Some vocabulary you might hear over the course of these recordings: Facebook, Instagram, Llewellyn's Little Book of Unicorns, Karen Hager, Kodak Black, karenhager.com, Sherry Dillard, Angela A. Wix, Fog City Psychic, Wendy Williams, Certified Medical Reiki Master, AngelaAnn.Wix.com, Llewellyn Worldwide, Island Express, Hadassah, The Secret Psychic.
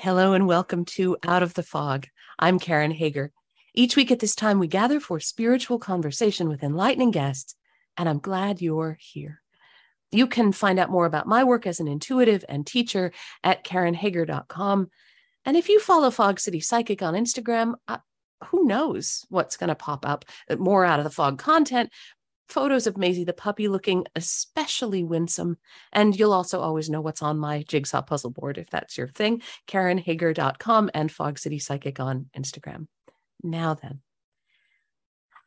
Hello and welcome to Out of the Fog. I'm Karen Hager. Each week at this time, we gather for spiritual conversation with enlightening guests, and I'm glad you're here. You can find out more about my work as an intuitive and teacher at karenhager.com. And if you follow Fog City Psychic on Instagram, who knows what's going to pop up? More Out of the Fog content, photos of Maisie the puppy looking especially winsome. And you'll also always know what's on my jigsaw puzzle board if that's your thing. karenhager.com and Fog City Psychic on Instagram. Now then,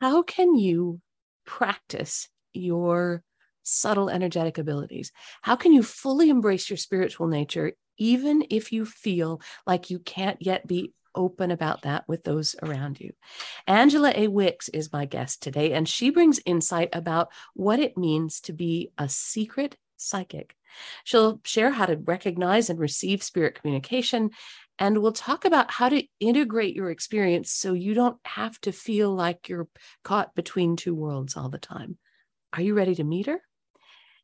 how can you practice your subtle energetic abilities? How can you fully embrace your spiritual nature, even if you feel like you can't yet be open about that with those around you? Angela A. Wix is my guest today, and she brings insight about what it means to be a secret psychic. She'll share how to recognize and receive spirit communication, and we'll talk about how to integrate your experience so you don't have to feel like you're caught between two worlds all the time. Are you ready to meet her?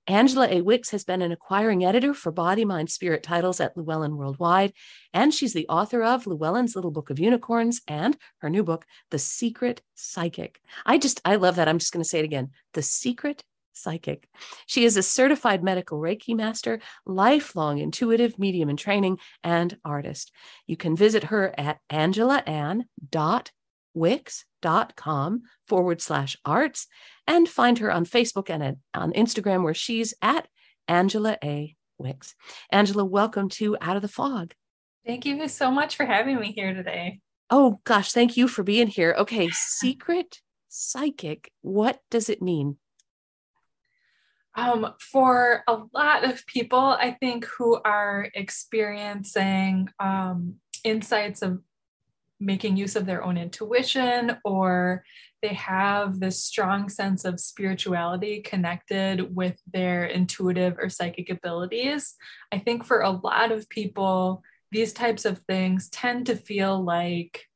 Angela A. Wix has been an acquiring editor for Body, Mind, Spirit titles at Llewellyn Worldwide, and she's the author of Llewellyn's Little Book of Unicorns and her new book, The Secret Psychic. I love that. I'm just going to say it again. The Secret Psychic. She is a certified medical Reiki master, lifelong intuitive medium in training, and artist. You can visit her at angelaann.wix.com/arts and find her on Facebook and on Instagram, where she's at Angela A. Wix. Angela, welcome to Out of the Fog. Thank you so much for having me here today. Oh gosh, thank you for being here. Okay, secret psychic, what does it mean? For a lot of people, I think, who are experiencing insights of making use of their own intuition, or they have this strong sense of spirituality connected with their intuitive or psychic abilities. I think for a lot of people, these types of things tend to feel like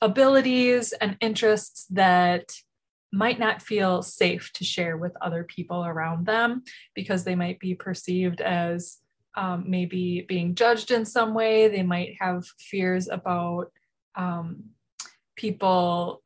abilities and interests that might not feel safe to share with other people around them, because they might be perceived as maybe being judged in some way. They might have fears about people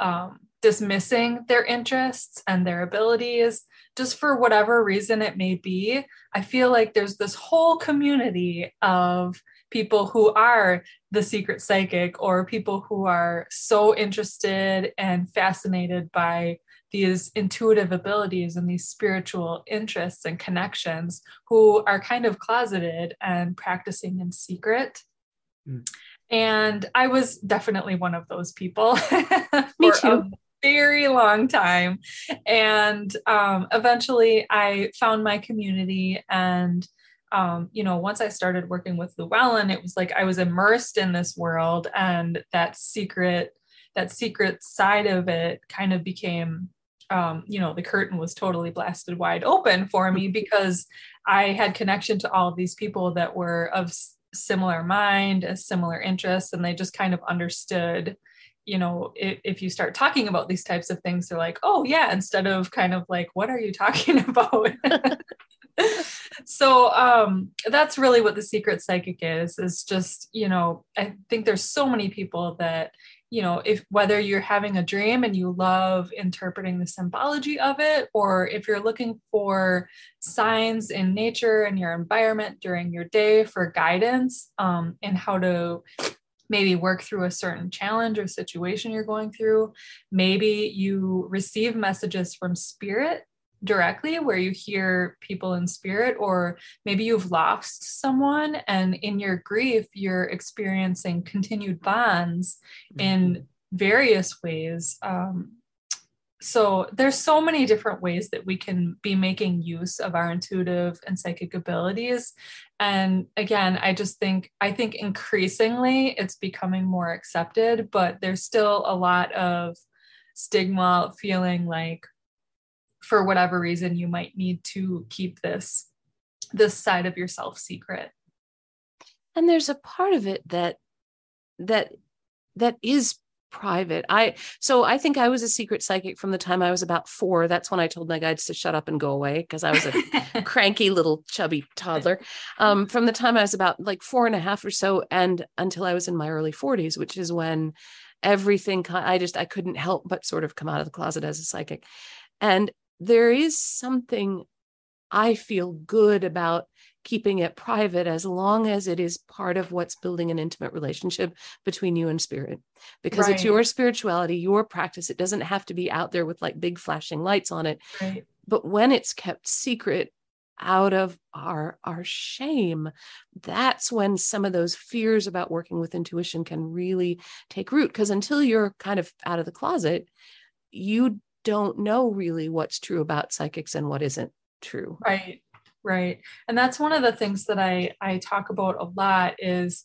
dismissing their interests and their abilities, just for whatever reason it may be. I feel like there's this whole community of people who are the secret psychic, or people who are so interested and fascinated by these intuitive abilities and these spiritual interests and connections, who are kind of closeted and practicing in secret. Mm. And I was definitely one of those people for a very long time. And eventually I found my community, and once I started working with Llewellyn, it was like I was immersed in this world, and that secret side of it kind of became the curtain was totally blasted wide open for me, because I had connection to all of these people that were of similar mind, similar interests, and they just kind of understood, if you start talking about these types of things, they're like, oh yeah, instead of kind of like, what are you talking about? So that's really what the secret psychic is just, I think there's so many people that, whether you're having a dream and you love interpreting the symbology of it, or if you're looking for signs in nature and your environment during your day for guidance and how to maybe work through a certain challenge or situation you're going through, maybe you receive messages from spirit directly, where you hear people in spirit, or maybe you've lost someone and in your grief, you're experiencing continued bonds in various ways. So there's so many different ways that we can be making use of our intuitive and psychic abilities. And again, I think increasingly it's becoming more accepted, but there's still a lot of stigma, feeling like, for whatever reason, you might need to keep this side of yourself secret. And there's a part of it that is private. So I think I was a secret psychic from the time I was about 4. That's when I told my guides to shut up and go away, because I was a cranky little chubby toddler. From the time I was about like 4.5 or so, and until I was in my early 40s, which is when everything, I couldn't help but sort of come out of the closet as a psychic. And there is something I feel good about keeping it private, as long as it is part of what's building an intimate relationship between you and spirit, because It's your spirituality, your practice. It doesn't have to be out there with like big flashing lights on it. Right. But when it's kept secret out of our shame, that's when some of those fears about working with intuition can really take root. Because until you're kind of out of the closet, you don't know really what's true about psychics and what isn't true. Right. Right. And that's one of the things that I talk about a lot, is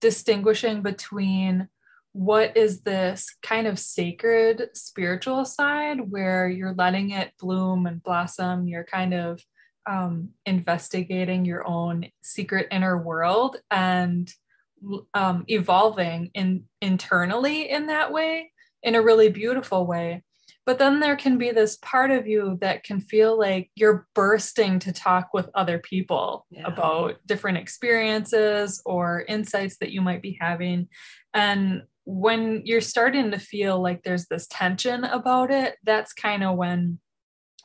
distinguishing between what is this kind of sacred spiritual side where you're letting it bloom and blossom. You're kind of investigating your own secret inner world and evolving internally in that way, in a really beautiful way. But then there can be this part of you that can feel like you're bursting to talk with other people about different experiences or insights that you might be having. And when you're starting to feel like there's this tension about it, that's kind of when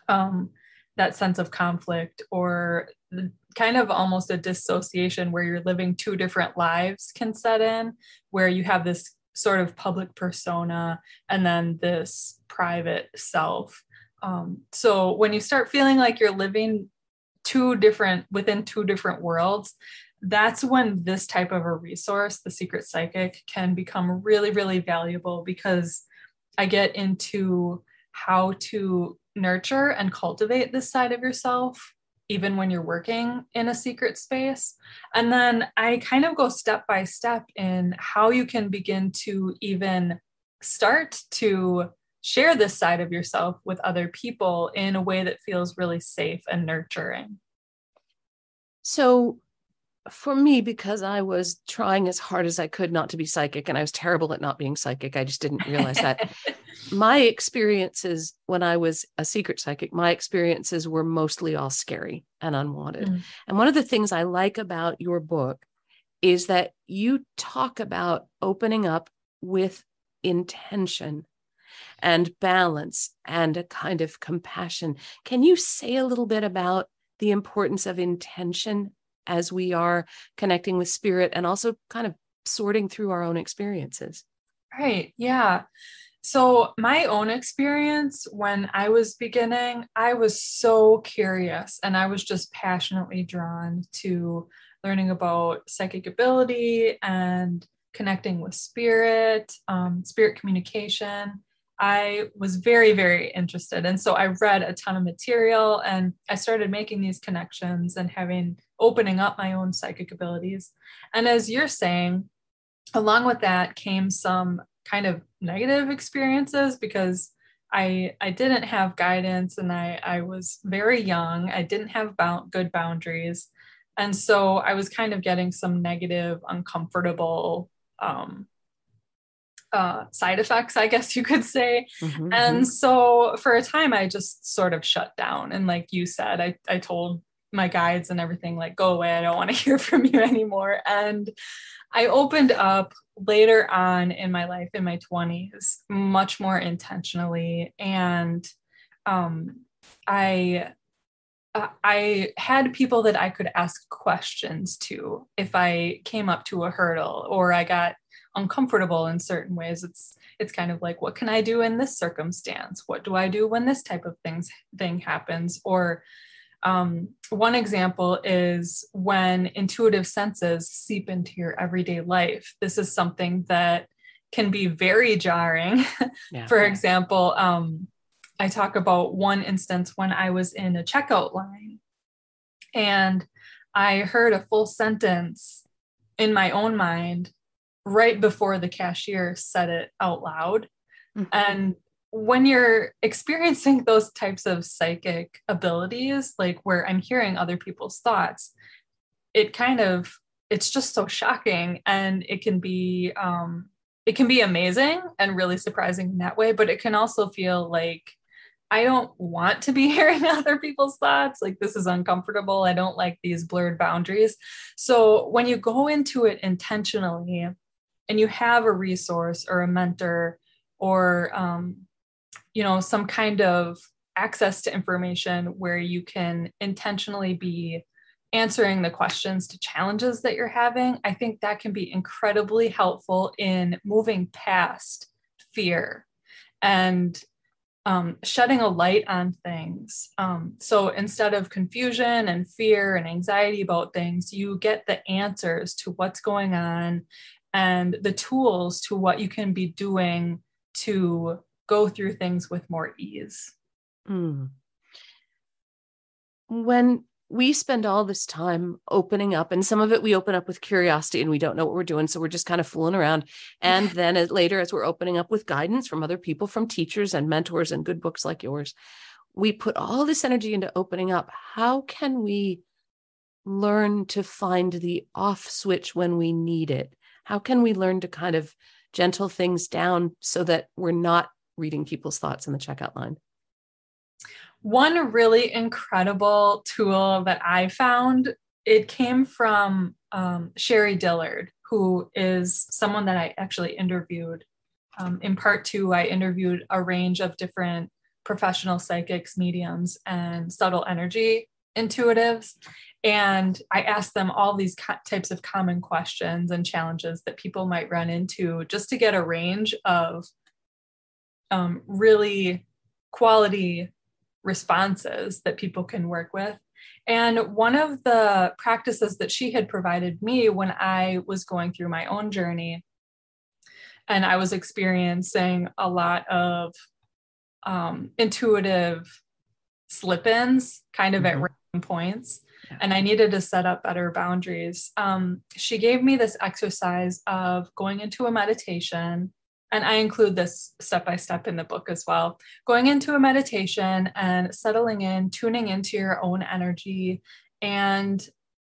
that sense of conflict, or kind of almost a dissociation where you're living two different lives, can set in, where you have this sort of public persona and then this private self. So when you start feeling like you're living within two different worlds, that's when this type of a resource, the Secret Psychic, can become really, really valuable, because I get into how to nurture and cultivate this side of yourself, even when you're working in a secret space. And then I kind of go step by step in how you can begin to even start to share this side of yourself with other people in a way that feels really safe and nurturing. So for me, because I was trying as hard as I could not to be psychic, and I was terrible at not being psychic, I just didn't realize that. My experiences when I was a secret psychic, my experiences were mostly all scary and unwanted. Mm. And one of the things I like about your book is that you talk about opening up with intention and balance and a kind of compassion. Can you say a little bit about the importance of intention as we are connecting with spirit and also kind of sorting through our own experiences? Right. Yeah. So my own experience when I was beginning, I was so curious, and I was just passionately drawn to learning about psychic ability and connecting with spirit, spirit communication. I was very, very interested. And so I read a ton of material, and I started making these connections and opening up my own psychic abilities. And as you're saying, along with that came some kind of negative experiences, because I didn't have guidance, and I was very young. I didn't have good boundaries. And so I was kind of getting some negative, uncomfortable side effects, I guess you could say. Mm-hmm, and so for a time, I just sort of shut down. And like you said, I told my guides and everything, like, go away, I don't want to hear from you anymore. And I opened up later on in my life, in my 20s, much more intentionally. And I had people that I could ask questions to if I came up to a hurdle or I got uncomfortable in certain ways. It's kind of like, what can I do in this circumstance? What do I do when this type of thing happens? Or one example is when intuitive senses seep into your everyday life. This is something that can be very jarring. Yeah. For example, I talk about one instance when I was in a checkout line and I heard a full sentence in my own mind right before the cashier said it out loud. Mm-hmm. And when you're experiencing those types of psychic abilities, like where I'm hearing other people's thoughts, it's just so shocking, and it can be it can be amazing and really surprising in that way, but it can also feel like, I don't want to be hearing other people's thoughts. Like, this is uncomfortable. I don't like these blurred boundaries. So when you go into it intentionally and you have a resource or a mentor or, you know, some kind of access to information where you can intentionally be answering the questions to challenges that you're having, I think that can be incredibly helpful in moving past fear and shedding a light on things. So instead of confusion and fear and anxiety about things, you get the answers to what's going on and the tools to what you can be doing to go through things with more ease. Mm. When we spend all this time opening up, and some of it we open up with curiosity and we don't know what we're doing, so we're just kind of fooling around. And then later, as we're opening up with guidance from other people, from teachers and mentors and good books like yours, we put all this energy into opening up. How can we learn to find the off switch when we need it? How can we learn to kind of gentle things down so that we're not reading people's thoughts in the checkout line? One really incredible tool that I found, it came from Sherry Dillard, who is someone that I actually interviewed. In part two, I interviewed a range of different professional psychics, mediums, and subtle energy intuitives. And I asked them all these types of common questions and challenges that people might run into, just to get a range of really quality responses that people can work with. And one of the practices that she had provided me when I was going through my own journey and I was experiencing a lot of intuitive slip-ins kind of at random points, and I needed to set up better boundaries. She gave me this exercise of going into a meditation. And I include this step-by-step in the book as well, going into a meditation and settling in, tuning into your own energy and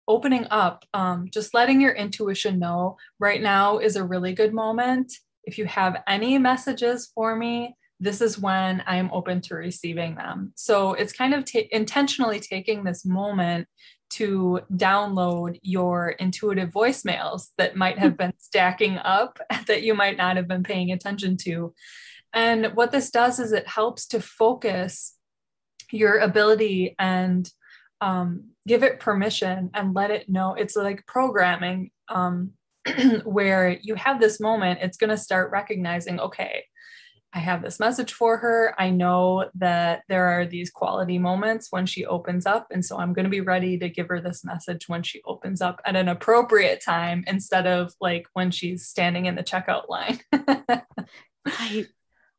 opening up, just letting your intuition know right now is a really good moment. If you have any messages for me, this is when I'm open to receiving them. So it's kind of intentionally taking this moment to download your intuitive voicemails that might have been stacking up that you might not have been paying attention to. And what this does is it helps to focus your ability and give it permission and let it know. It's like programming where you have this moment, it's going to start recognizing, okay, I have this message for her. I know that there are these quality moments when she opens up. And so I'm going to be ready to give her this message when she opens up at an appropriate time, instead of like when she's standing in the checkout line.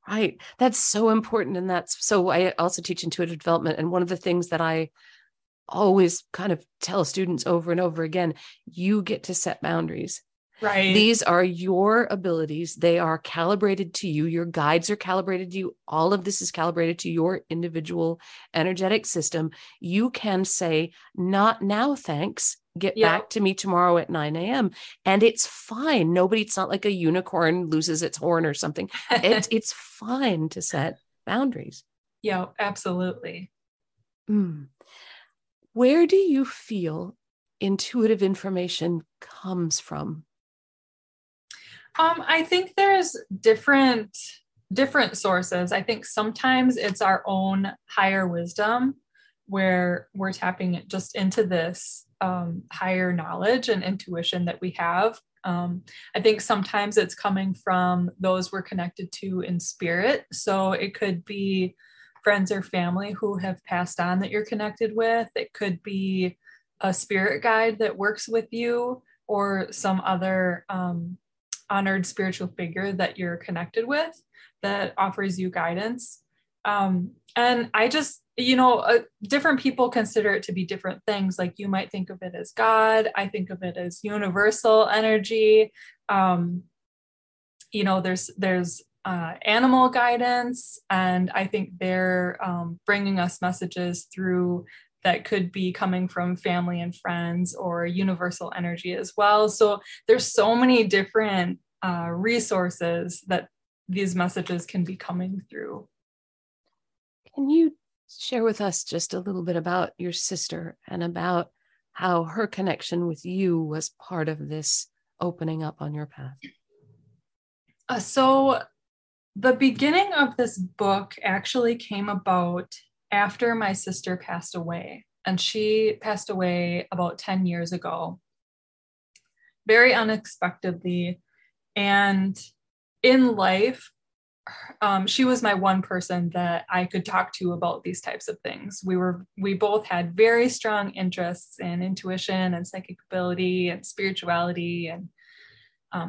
Right. That's so important. And that's, so I also teach intuitive development. And one of the things that I always kind of tell students over and over again, you get to set boundaries. Right. These are your abilities. They are calibrated to you. Your guides are calibrated to you. All of this is calibrated to your individual energetic system. You can say, not now, thanks. Get back to me tomorrow at 9 a.m. And it's fine. Nobody, it's not like a unicorn loses its horn or something. It's fine to set boundaries. Yeah, absolutely. Mm. Where do you feel intuitive information comes from? I think there's different sources. I think sometimes it's our own higher wisdom where we're tapping just into this higher knowledge and intuition that we have. I think sometimes it's coming from those we're connected to in spirit. So it could be friends or family who have passed on that you're connected with. It could be a spirit guide that works with you or some other honored spiritual figure that you're connected with that offers you guidance. And I just, different people consider it to be different things. Like you might think of it as God. I think of it as universal energy. There's animal guidance. And I think they're bringing us messages through that could be coming from family and friends or universal energy as well. So there's so many different resources that these messages can be coming through. Can you share with us just a little bit about your sister and about how her connection with you was part of this opening up on your path? So the beginning of this book actually came about after my sister passed away, and she passed away about 10 years ago, very unexpectedly. And in life, she was my one person that I could talk to about these types of things. We both had very strong interests in intuition and psychic ability and spirituality and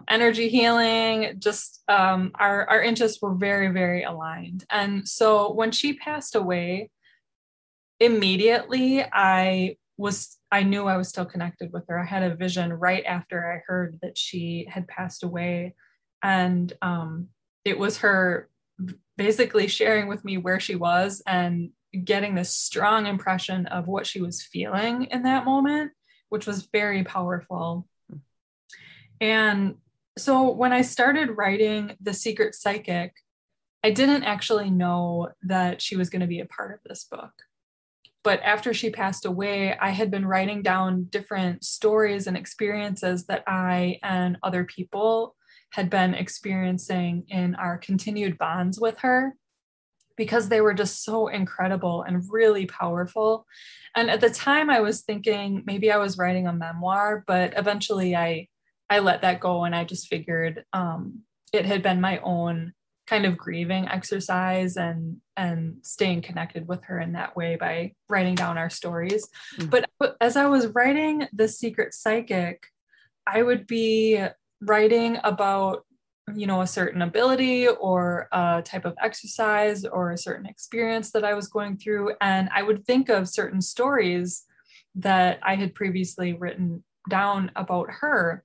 energy healing. Just our interests were very, very aligned. And so when she passed away, immediately I knew I was still connected with her. I had a vision right after I heard that she had passed away. And it was her basically sharing with me where she was and getting this strong impression of what she was feeling in that moment, which was very powerful. And so when I started writing The Secret Psychic, I didn't actually know that she was going to be a part of this book. But after she passed away, I had been writing down different stories and experiences that I and other people had been experiencing in our continued bonds with her, because they were just so incredible and really powerful. And at the time I was thinking maybe I was writing a memoir, but eventually I let that go. And I just figured it had been my own kind of grieving exercise and staying connected with her in that way by writing down our stories. Mm-hmm. But as I was writing The Secret Psychic, I would be writing about, you know, a certain ability or a type of exercise or a certain experience that I was going through. And I would think of certain stories that I had previously written down about her.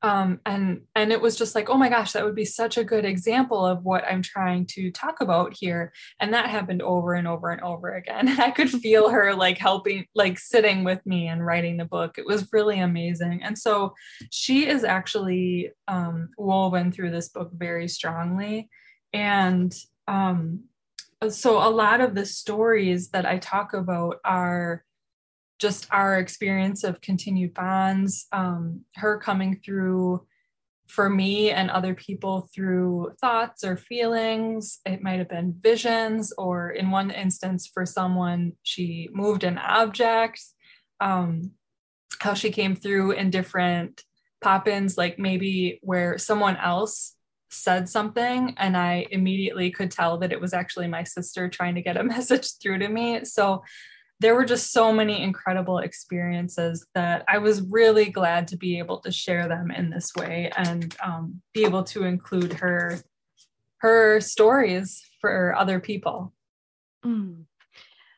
And it was just like, oh my gosh, that would be such a good example of what I'm trying to talk about here. And that happened over and over and over again. I could feel her like helping, like sitting with me and writing the book. It was really amazing. And so she is actually, woven through this book very strongly. And, so a lot of the stories that I talk about are just our experience of continued bonds, her coming through for me and other people through thoughts or feelings. It might've been visions, or in one instance for someone, she moved an object, how she came through in different pop-ins, like maybe where someone else said something and I immediately could tell that it was actually my sister trying to get a message through to me. So there were just so many incredible experiences that I was really glad to be able to share them in this way and be able to include her stories for other people. Mm.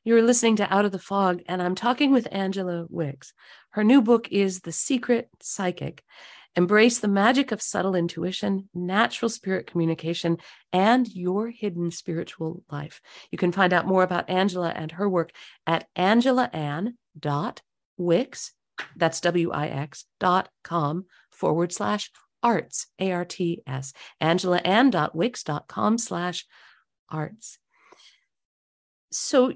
You're listening to Out of the Fog, and I'm talking with Angela Wix. Her new book is The Secret Psychic. Embrace the magic of subtle intuition, natural spirit communication, and your hidden spiritual life. You can find out more about Angela and her work at angelaann.wix, that's wix.com/arts, ARTS, angelaann.wix.com/arts. So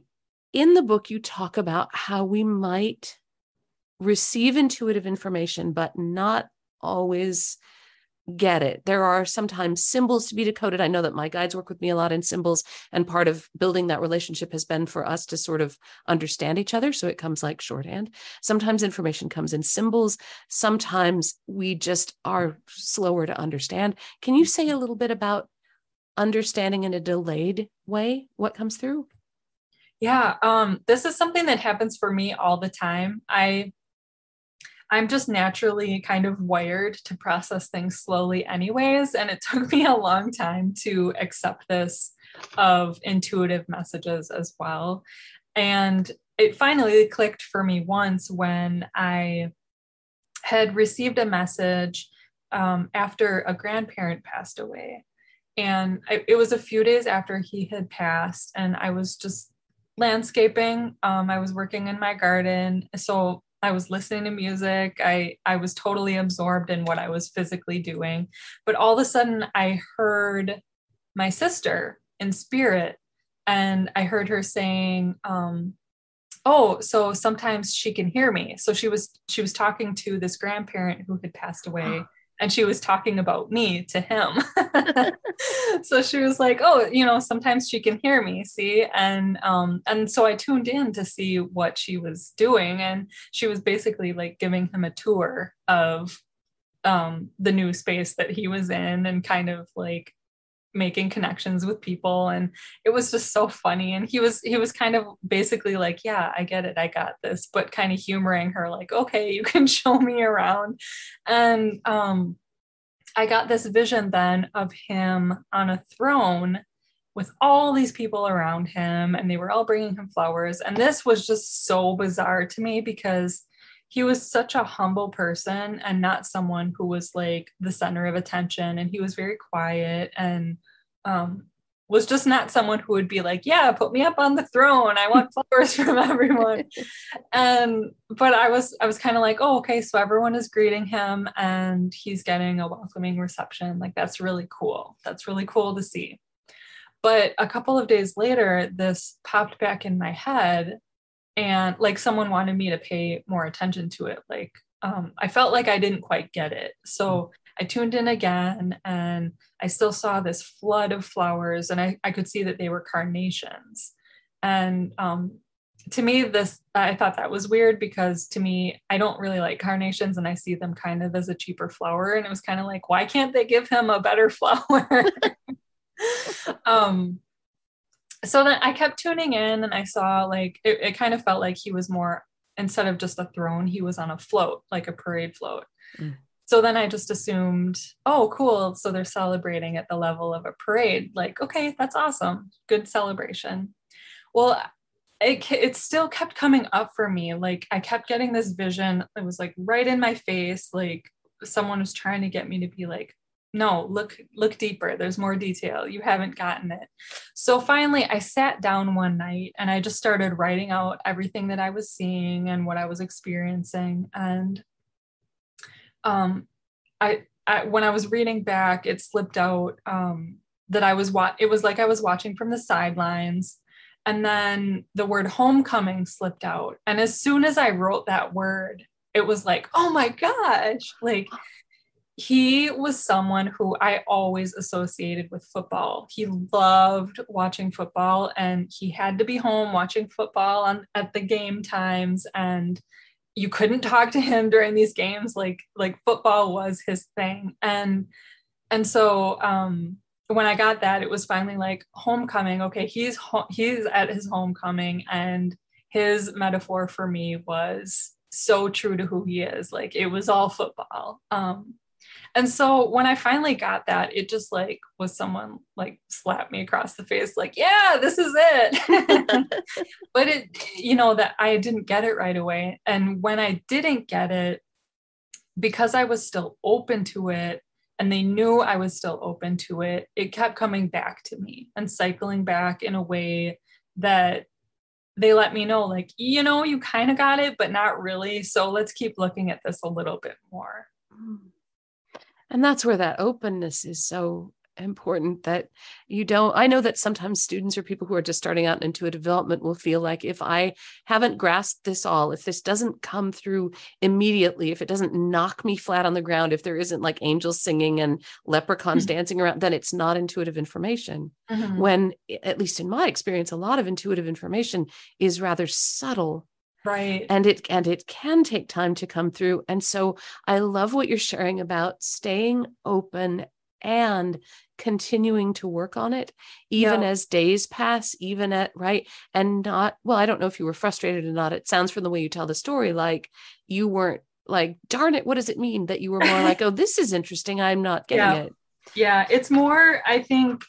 in the book, you talk about how we might receive intuitive information, but not always get it. There are sometimes symbols to be decoded. I know that my guides work with me a lot in symbols, and part of building that relationship has been for us to sort of understand each other. So it comes like shorthand. Sometimes information comes in symbols. Sometimes we just are slower to understand. Can you say a little bit about understanding in a delayed way what comes through? Yeah. This is something that happens for me all the time. I'm just naturally kind of wired to process things slowly anyways. And it took me a long time to accept this of intuitive messages as well. And it finally clicked for me once when I had received a message after a grandparent passed away. And it was a few days after he had passed, and I was just landscaping. I was working in my garden. So I was listening to music. I was totally absorbed in what I was physically doing. But all of a sudden I heard my sister in spirit, and I heard her saying, oh, so sometimes she can hear me. So she was talking to this grandparent who had passed away, and she was talking about me to him. So she was like, oh, you know, sometimes she can hear me, see? And so I tuned in to see what she was doing. And she was basically like giving him a tour of the new space that he was in, and kind of like making connections with people. And it was just so funny. And he was kind of basically like, yeah, I get it. I got this, but kind of humoring her, like, okay, you can show me around. And, I got this vision then of him on a throne with all these people around him, and they were all bringing him flowers. And this was just so bizarre to me, because he was such a humble person, and not someone who was like the center of attention. And he was very quiet, and was just not someone who would be like, yeah, put me up on the throne. I want flowers from everyone. But I was kind of like, oh, okay. So everyone is greeting him, and he's getting a welcoming reception. Like, that's really cool. That's really cool to see. But a couple of days later, this popped back in my head. And like, someone wanted me to pay more attention to it. Like, I felt like I didn't quite get it. So I tuned in again, and I still saw this flood of flowers, and I could see that they were carnations. And to me, I thought that was weird, because to me, I don't really like carnations, and I see them kind of as a cheaper flower. And it was kind of like, why can't they give him a better flower? So then I kept tuning in, and I saw like, it kind of felt like he was more, instead of just a throne, he was on a float, like a parade float. Mm. So then I just assumed, oh, cool. So they're celebrating at the level of a parade. Like, okay, that's awesome. Good celebration. Well, it still kept coming up for me. Like, I kept getting this vision. It was like right in my face. Like, someone was trying to get me to be like, no, look deeper. There's more detail. You haven't gotten it. So finally I sat down one night, and I just started writing out everything that I was seeing and what I was experiencing. And I when I was reading back, it slipped out that it was like I was watching from the sidelines. And then the word homecoming slipped out. And as soon as I wrote that word, it was like, oh my gosh, like, he was someone who I always associated with football. He loved watching football, and he had to be home watching football at the game times. And you couldn't talk to him during these games. Like football was his thing. And so when I got that, it was finally like homecoming. Okay, he's at his homecoming, and his metaphor for me was so true to who he is. Like, it was all football. And so when I finally got that, it just like was someone like slapped me across the face, like, yeah, this is it. But it, you know, that I didn't get it right away. And when I didn't get it, because I was still open to it, and they knew I was still open to it, it kept coming back to me and cycling back in a way that they let me know, like, you know, you kind of got it, but not really. So let's keep looking at this a little bit more. And that's where that openness is so important, that you don't, I know that sometimes students or people who are just starting out in intuitive development will feel like, if I haven't grasped this all, if this doesn't come through immediately, if it doesn't knock me flat on the ground, if there isn't like angels singing and leprechauns mm-hmm. dancing around, then it's not intuitive information. Mm-hmm. When, at least in my experience, a lot of intuitive information is rather subtle. Right. And it can take time to come through. And so I love what you're sharing about staying open and continuing to work on it, even yeah. as days pass, even at right. And not, well, I don't know if you were frustrated or not. It sounds from the way you tell the story, like you weren't like, darn it, what does it mean? That you were more like, oh, this is interesting. I'm not getting yeah. it. Yeah. It's more, I think,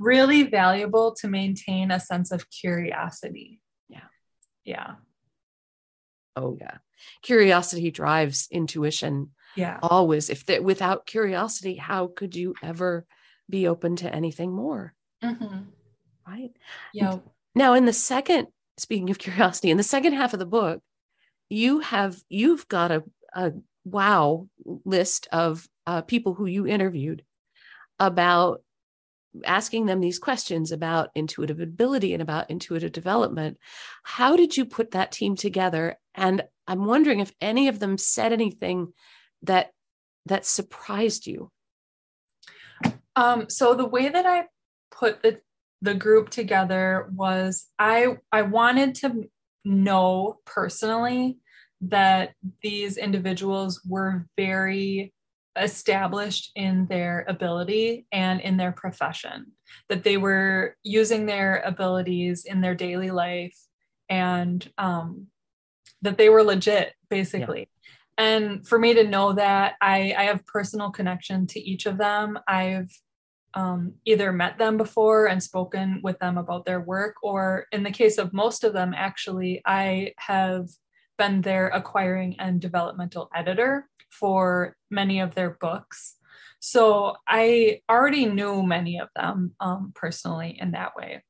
really valuable to maintain a sense of curiosity. Yeah. Yeah. Oh yeah. Curiosity drives intuition. Yeah. Always. Without curiosity, how could you ever be open to anything more? Mm-hmm. Right. Yeah. Now, speaking of curiosity, in the second half of the book, you've got a wow list of people who you interviewed about asking them these questions about intuitive ability and about intuitive development. How did you put that team together? And I'm wondering if any of them said anything that surprised you. So the way that I put the group together was I wanted to know personally that these individuals were very established in their ability and in their profession, that they were using their abilities in their daily life, and that they were legit, basically. Yeah. And for me to know that, I have personal connection to each of them. I've either met them before and spoken with them about their work, or in the case of most of them, actually, I have been their acquiring and developmental editor for many of their books. So I already knew many of them personally in that way.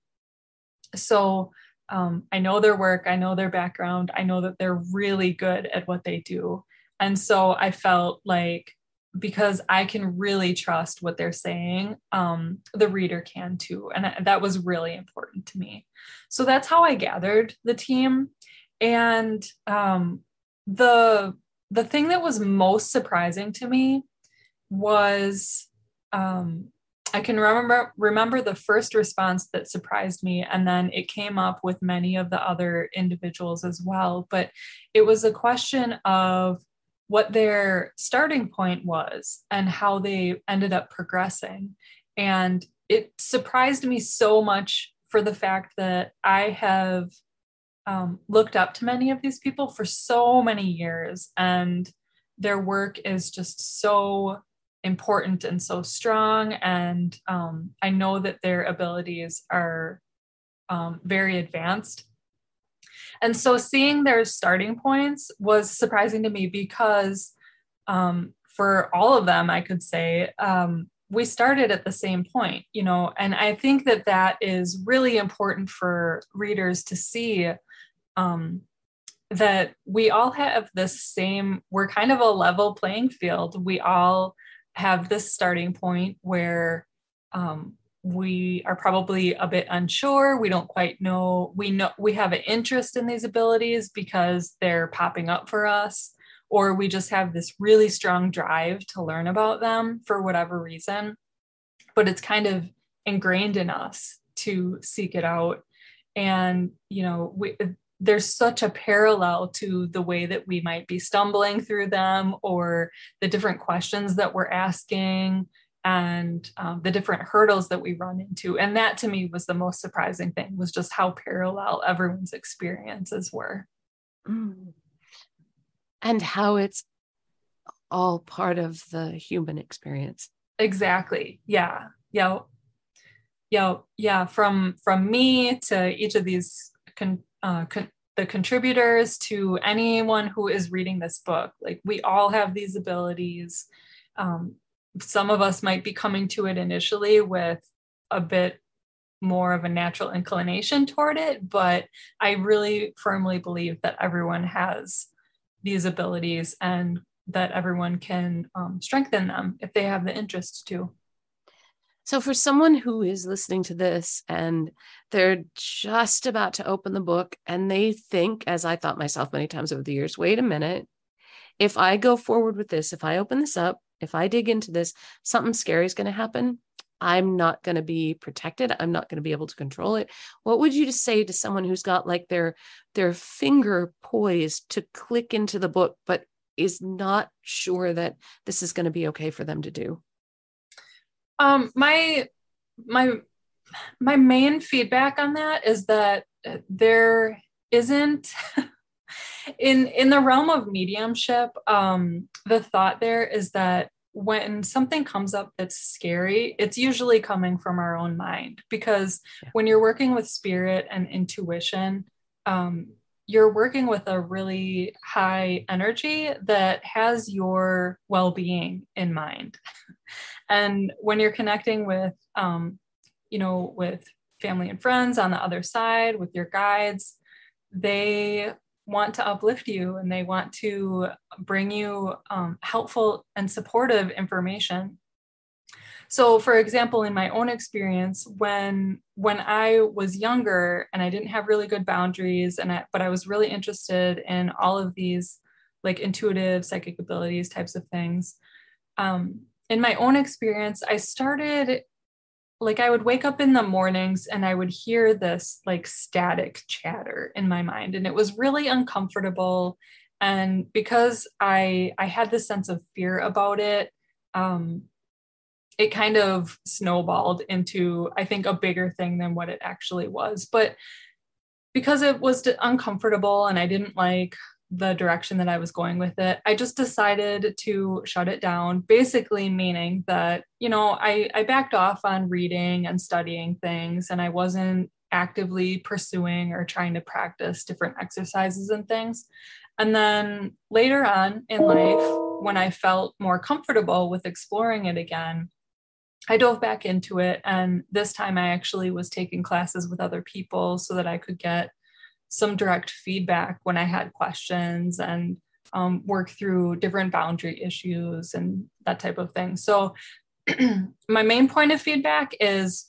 So I know their work, I know their background, I know that they're really good at what they do. And so I felt like, because I can really trust what they're saying, the reader can too. And that was really important to me. So that's how I gathered the team. And the thing that was most surprising to me was, I can remember the first response that surprised me, and then it came up with many of the other individuals as well, but it was a question of what their starting point was and how they ended up progressing. And it surprised me so much for the fact that I have looked up to many of these people for so many years, and their work is just so important and so strong. And I know that their abilities are very advanced. And so seeing their starting points was surprising to me because for all of them, I could say, we started at the same point, you know, and I think that that is really important for readers to see. That we all have this same, we're kind of a level playing field. We all have this starting point where we are probably a bit unsure. We don't quite know. We know we have an interest in these abilities because they're popping up for us, or we just have this really strong drive to learn about them for whatever reason, but it's kind of ingrained in us to seek it out. And, you know, there's such a parallel to the way that we might be stumbling through them, or the different questions that we're asking, and the different hurdles that we run into. And that to me was the most surprising thing, was just how parallel everyone's experiences were. Mm. And how it's all part of the human experience. Exactly. Yeah. Yeah. Yeah. Yeah. From me to each of these the contributors, to anyone who is reading this book, like we all have these abilities. Some of us might be coming to it initially with a bit more of a natural inclination toward it, but I really firmly believe that everyone has these abilities and that everyone can strengthen them if they have the interest to. So for someone who is listening to this and they're just about to open the book and they think, as I thought myself many times over the years, wait a minute, if I go forward with this, if I open this up, if I dig into this, something scary is going to happen. I'm not going to be protected. I'm not going to be able to control it. What would you say to someone who's got like their finger poised to click into the book, but is not sure that this is going to be okay for them to do? My main feedback on that is that there isn't in the realm of mediumship. The thought there is that when something comes up that's scary, it's usually coming from our own mind, because when you're working with spirit and intuition, you're working with a really high energy that has your well-being in mind. And when you're connecting with, with family and friends on the other side, with your guides, they want to uplift you and they want to bring you helpful and supportive information. So for example, in my own experience, when I was younger and I didn't have really good boundaries, but I was really interested in all of these like intuitive psychic abilities types of things. In my own experience, I started, like I would wake up in the mornings and I would hear this like static chatter in my mind. And it was really uncomfortable. And because I had this sense of fear about it, it kind of snowballed into, I think, a bigger thing than what it actually was. But because it was uncomfortable and I didn't like the direction that I was going with it, I just decided to shut it down, basically meaning that, you know, I backed off on reading and studying things, and I wasn't actively pursuing or trying to practice different exercises and things. And then later on in life, when I felt more comfortable with exploring it again, I dove back into it. And this time I actually was taking classes with other people so that I could get some direct feedback when I had questions and work through different boundary issues and that type of thing. So my main point of feedback is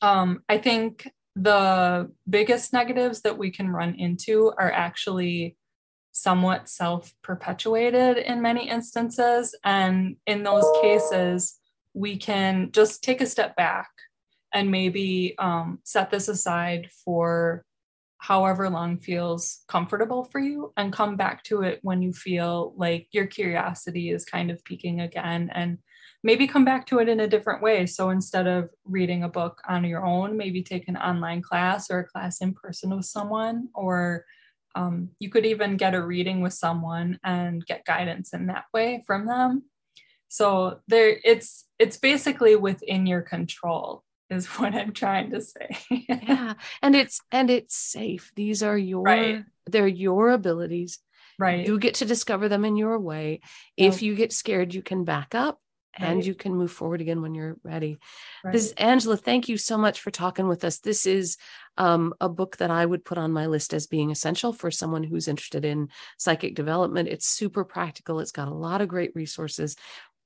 I think the biggest negatives that we can run into are actually somewhat self-perpetuated in many instances. And in those cases, we can just take a step back and maybe set this aside for however long feels comfortable for you and come back to it when you feel like your curiosity is kind of peaking again, and maybe come back to it in a different way. So instead of reading a book on your own, maybe take an online class or a class in person with someone, or you could even get a reading with someone and get guidance in that way from them. So there, it's basically within your control is what I'm trying to say. Yeah. And it's safe. These are your, right. They're your abilities, right? You get to discover them in your way. Yep. If you get scared, you can back up. Right. And you can move forward again when you're ready. Right. This is Angela. Thank you so much for talking with us. This is a book that I would put on my list as being essential for someone who's interested in psychic development. It's super practical. It's got a lot of great resources.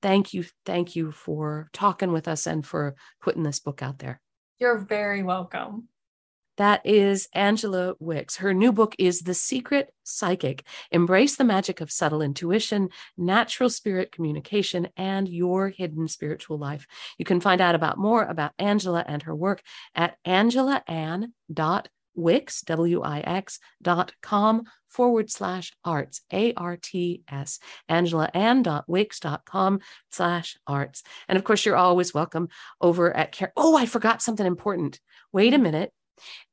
Thank you. Thank you for talking with us and for putting this book out there. You're very welcome. That is Angela Wix. Her new book is The Secret Psychic. Embrace the magic of subtle intuition, natural spirit communication, and your hidden spiritual life. You can find out more about Angela and her work at angelaann.wix.com/arts, ARTS, angelaann.wix.com/arts. And of course, you're always welcome over at Karen. Oh, I forgot something important. Wait a minute.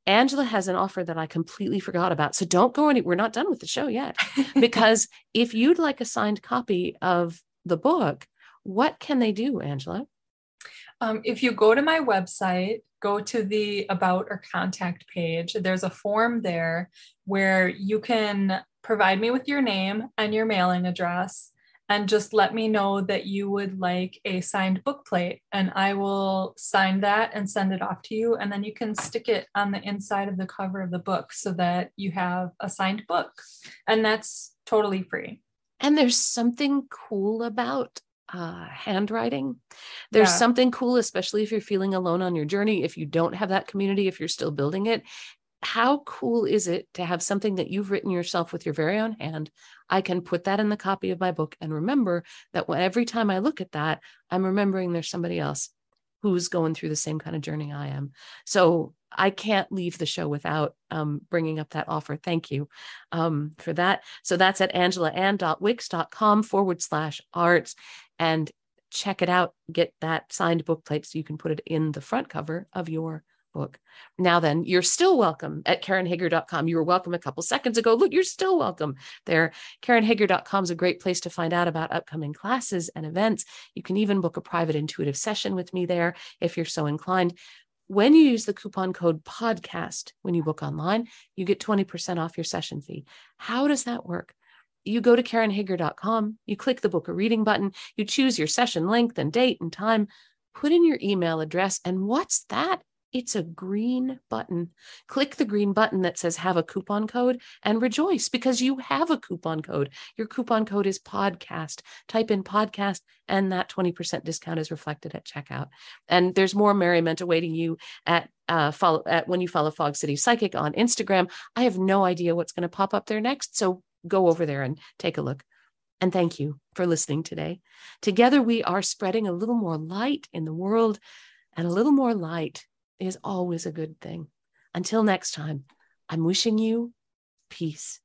Angela has an offer that I completely forgot about. So don't go anywhere. We're not done with the show yet, because if you'd like a signed copy of the book, what can they do, Angela? If you go to my website, go to the About or Contact page. There's a form there where you can provide me with your name and your mailing address and just let me know that you would like a signed book plate, and I will sign that and send it off to you. And then you can stick it on the inside of the cover of the book so that you have a signed book, and that's totally free. And there's something cool about handwriting. There's something cool, especially if you're feeling alone on your journey, if you don't have that community, if you're still building it. How cool is it to have something that you've written yourself with your very own hand? I can put that in the copy of my book and remember that every time I look at that, I'm remembering there's somebody else who's going through the same kind of journey I am. So I can't leave the show without bringing up that offer. Thank you for that. So that's at angelaann.wix.com/arts. And check it out. Get that signed book plate so you can put it in the front cover of your book. Now then, you're still welcome at karenhager.com. You were welcome a couple seconds ago. Look, you're still welcome there. Karenhager.com is a great place to find out about upcoming classes and events. You can even book a private intuitive session with me there if you're so inclined. When you use the coupon code podcast, when you book online, you get 20% off your session fee. How does that work? You go to karenhager.com, you click the book a reading button, you choose your session length and date and time, put in your email address. And what's that? It's a green button. Click the green button that says have a coupon code and rejoice because you have a coupon code. Your coupon code is podcast. Type in podcast and that 20% discount is reflected at checkout. And there's more merriment awaiting you at when you follow Fog City Psychic on Instagram. I have no idea what's going to pop up there next. So go over there and take a look. And thank you for listening today. Together we are spreading a little more light in the world, and a little more light is always a good thing. Until next time, I'm wishing you peace.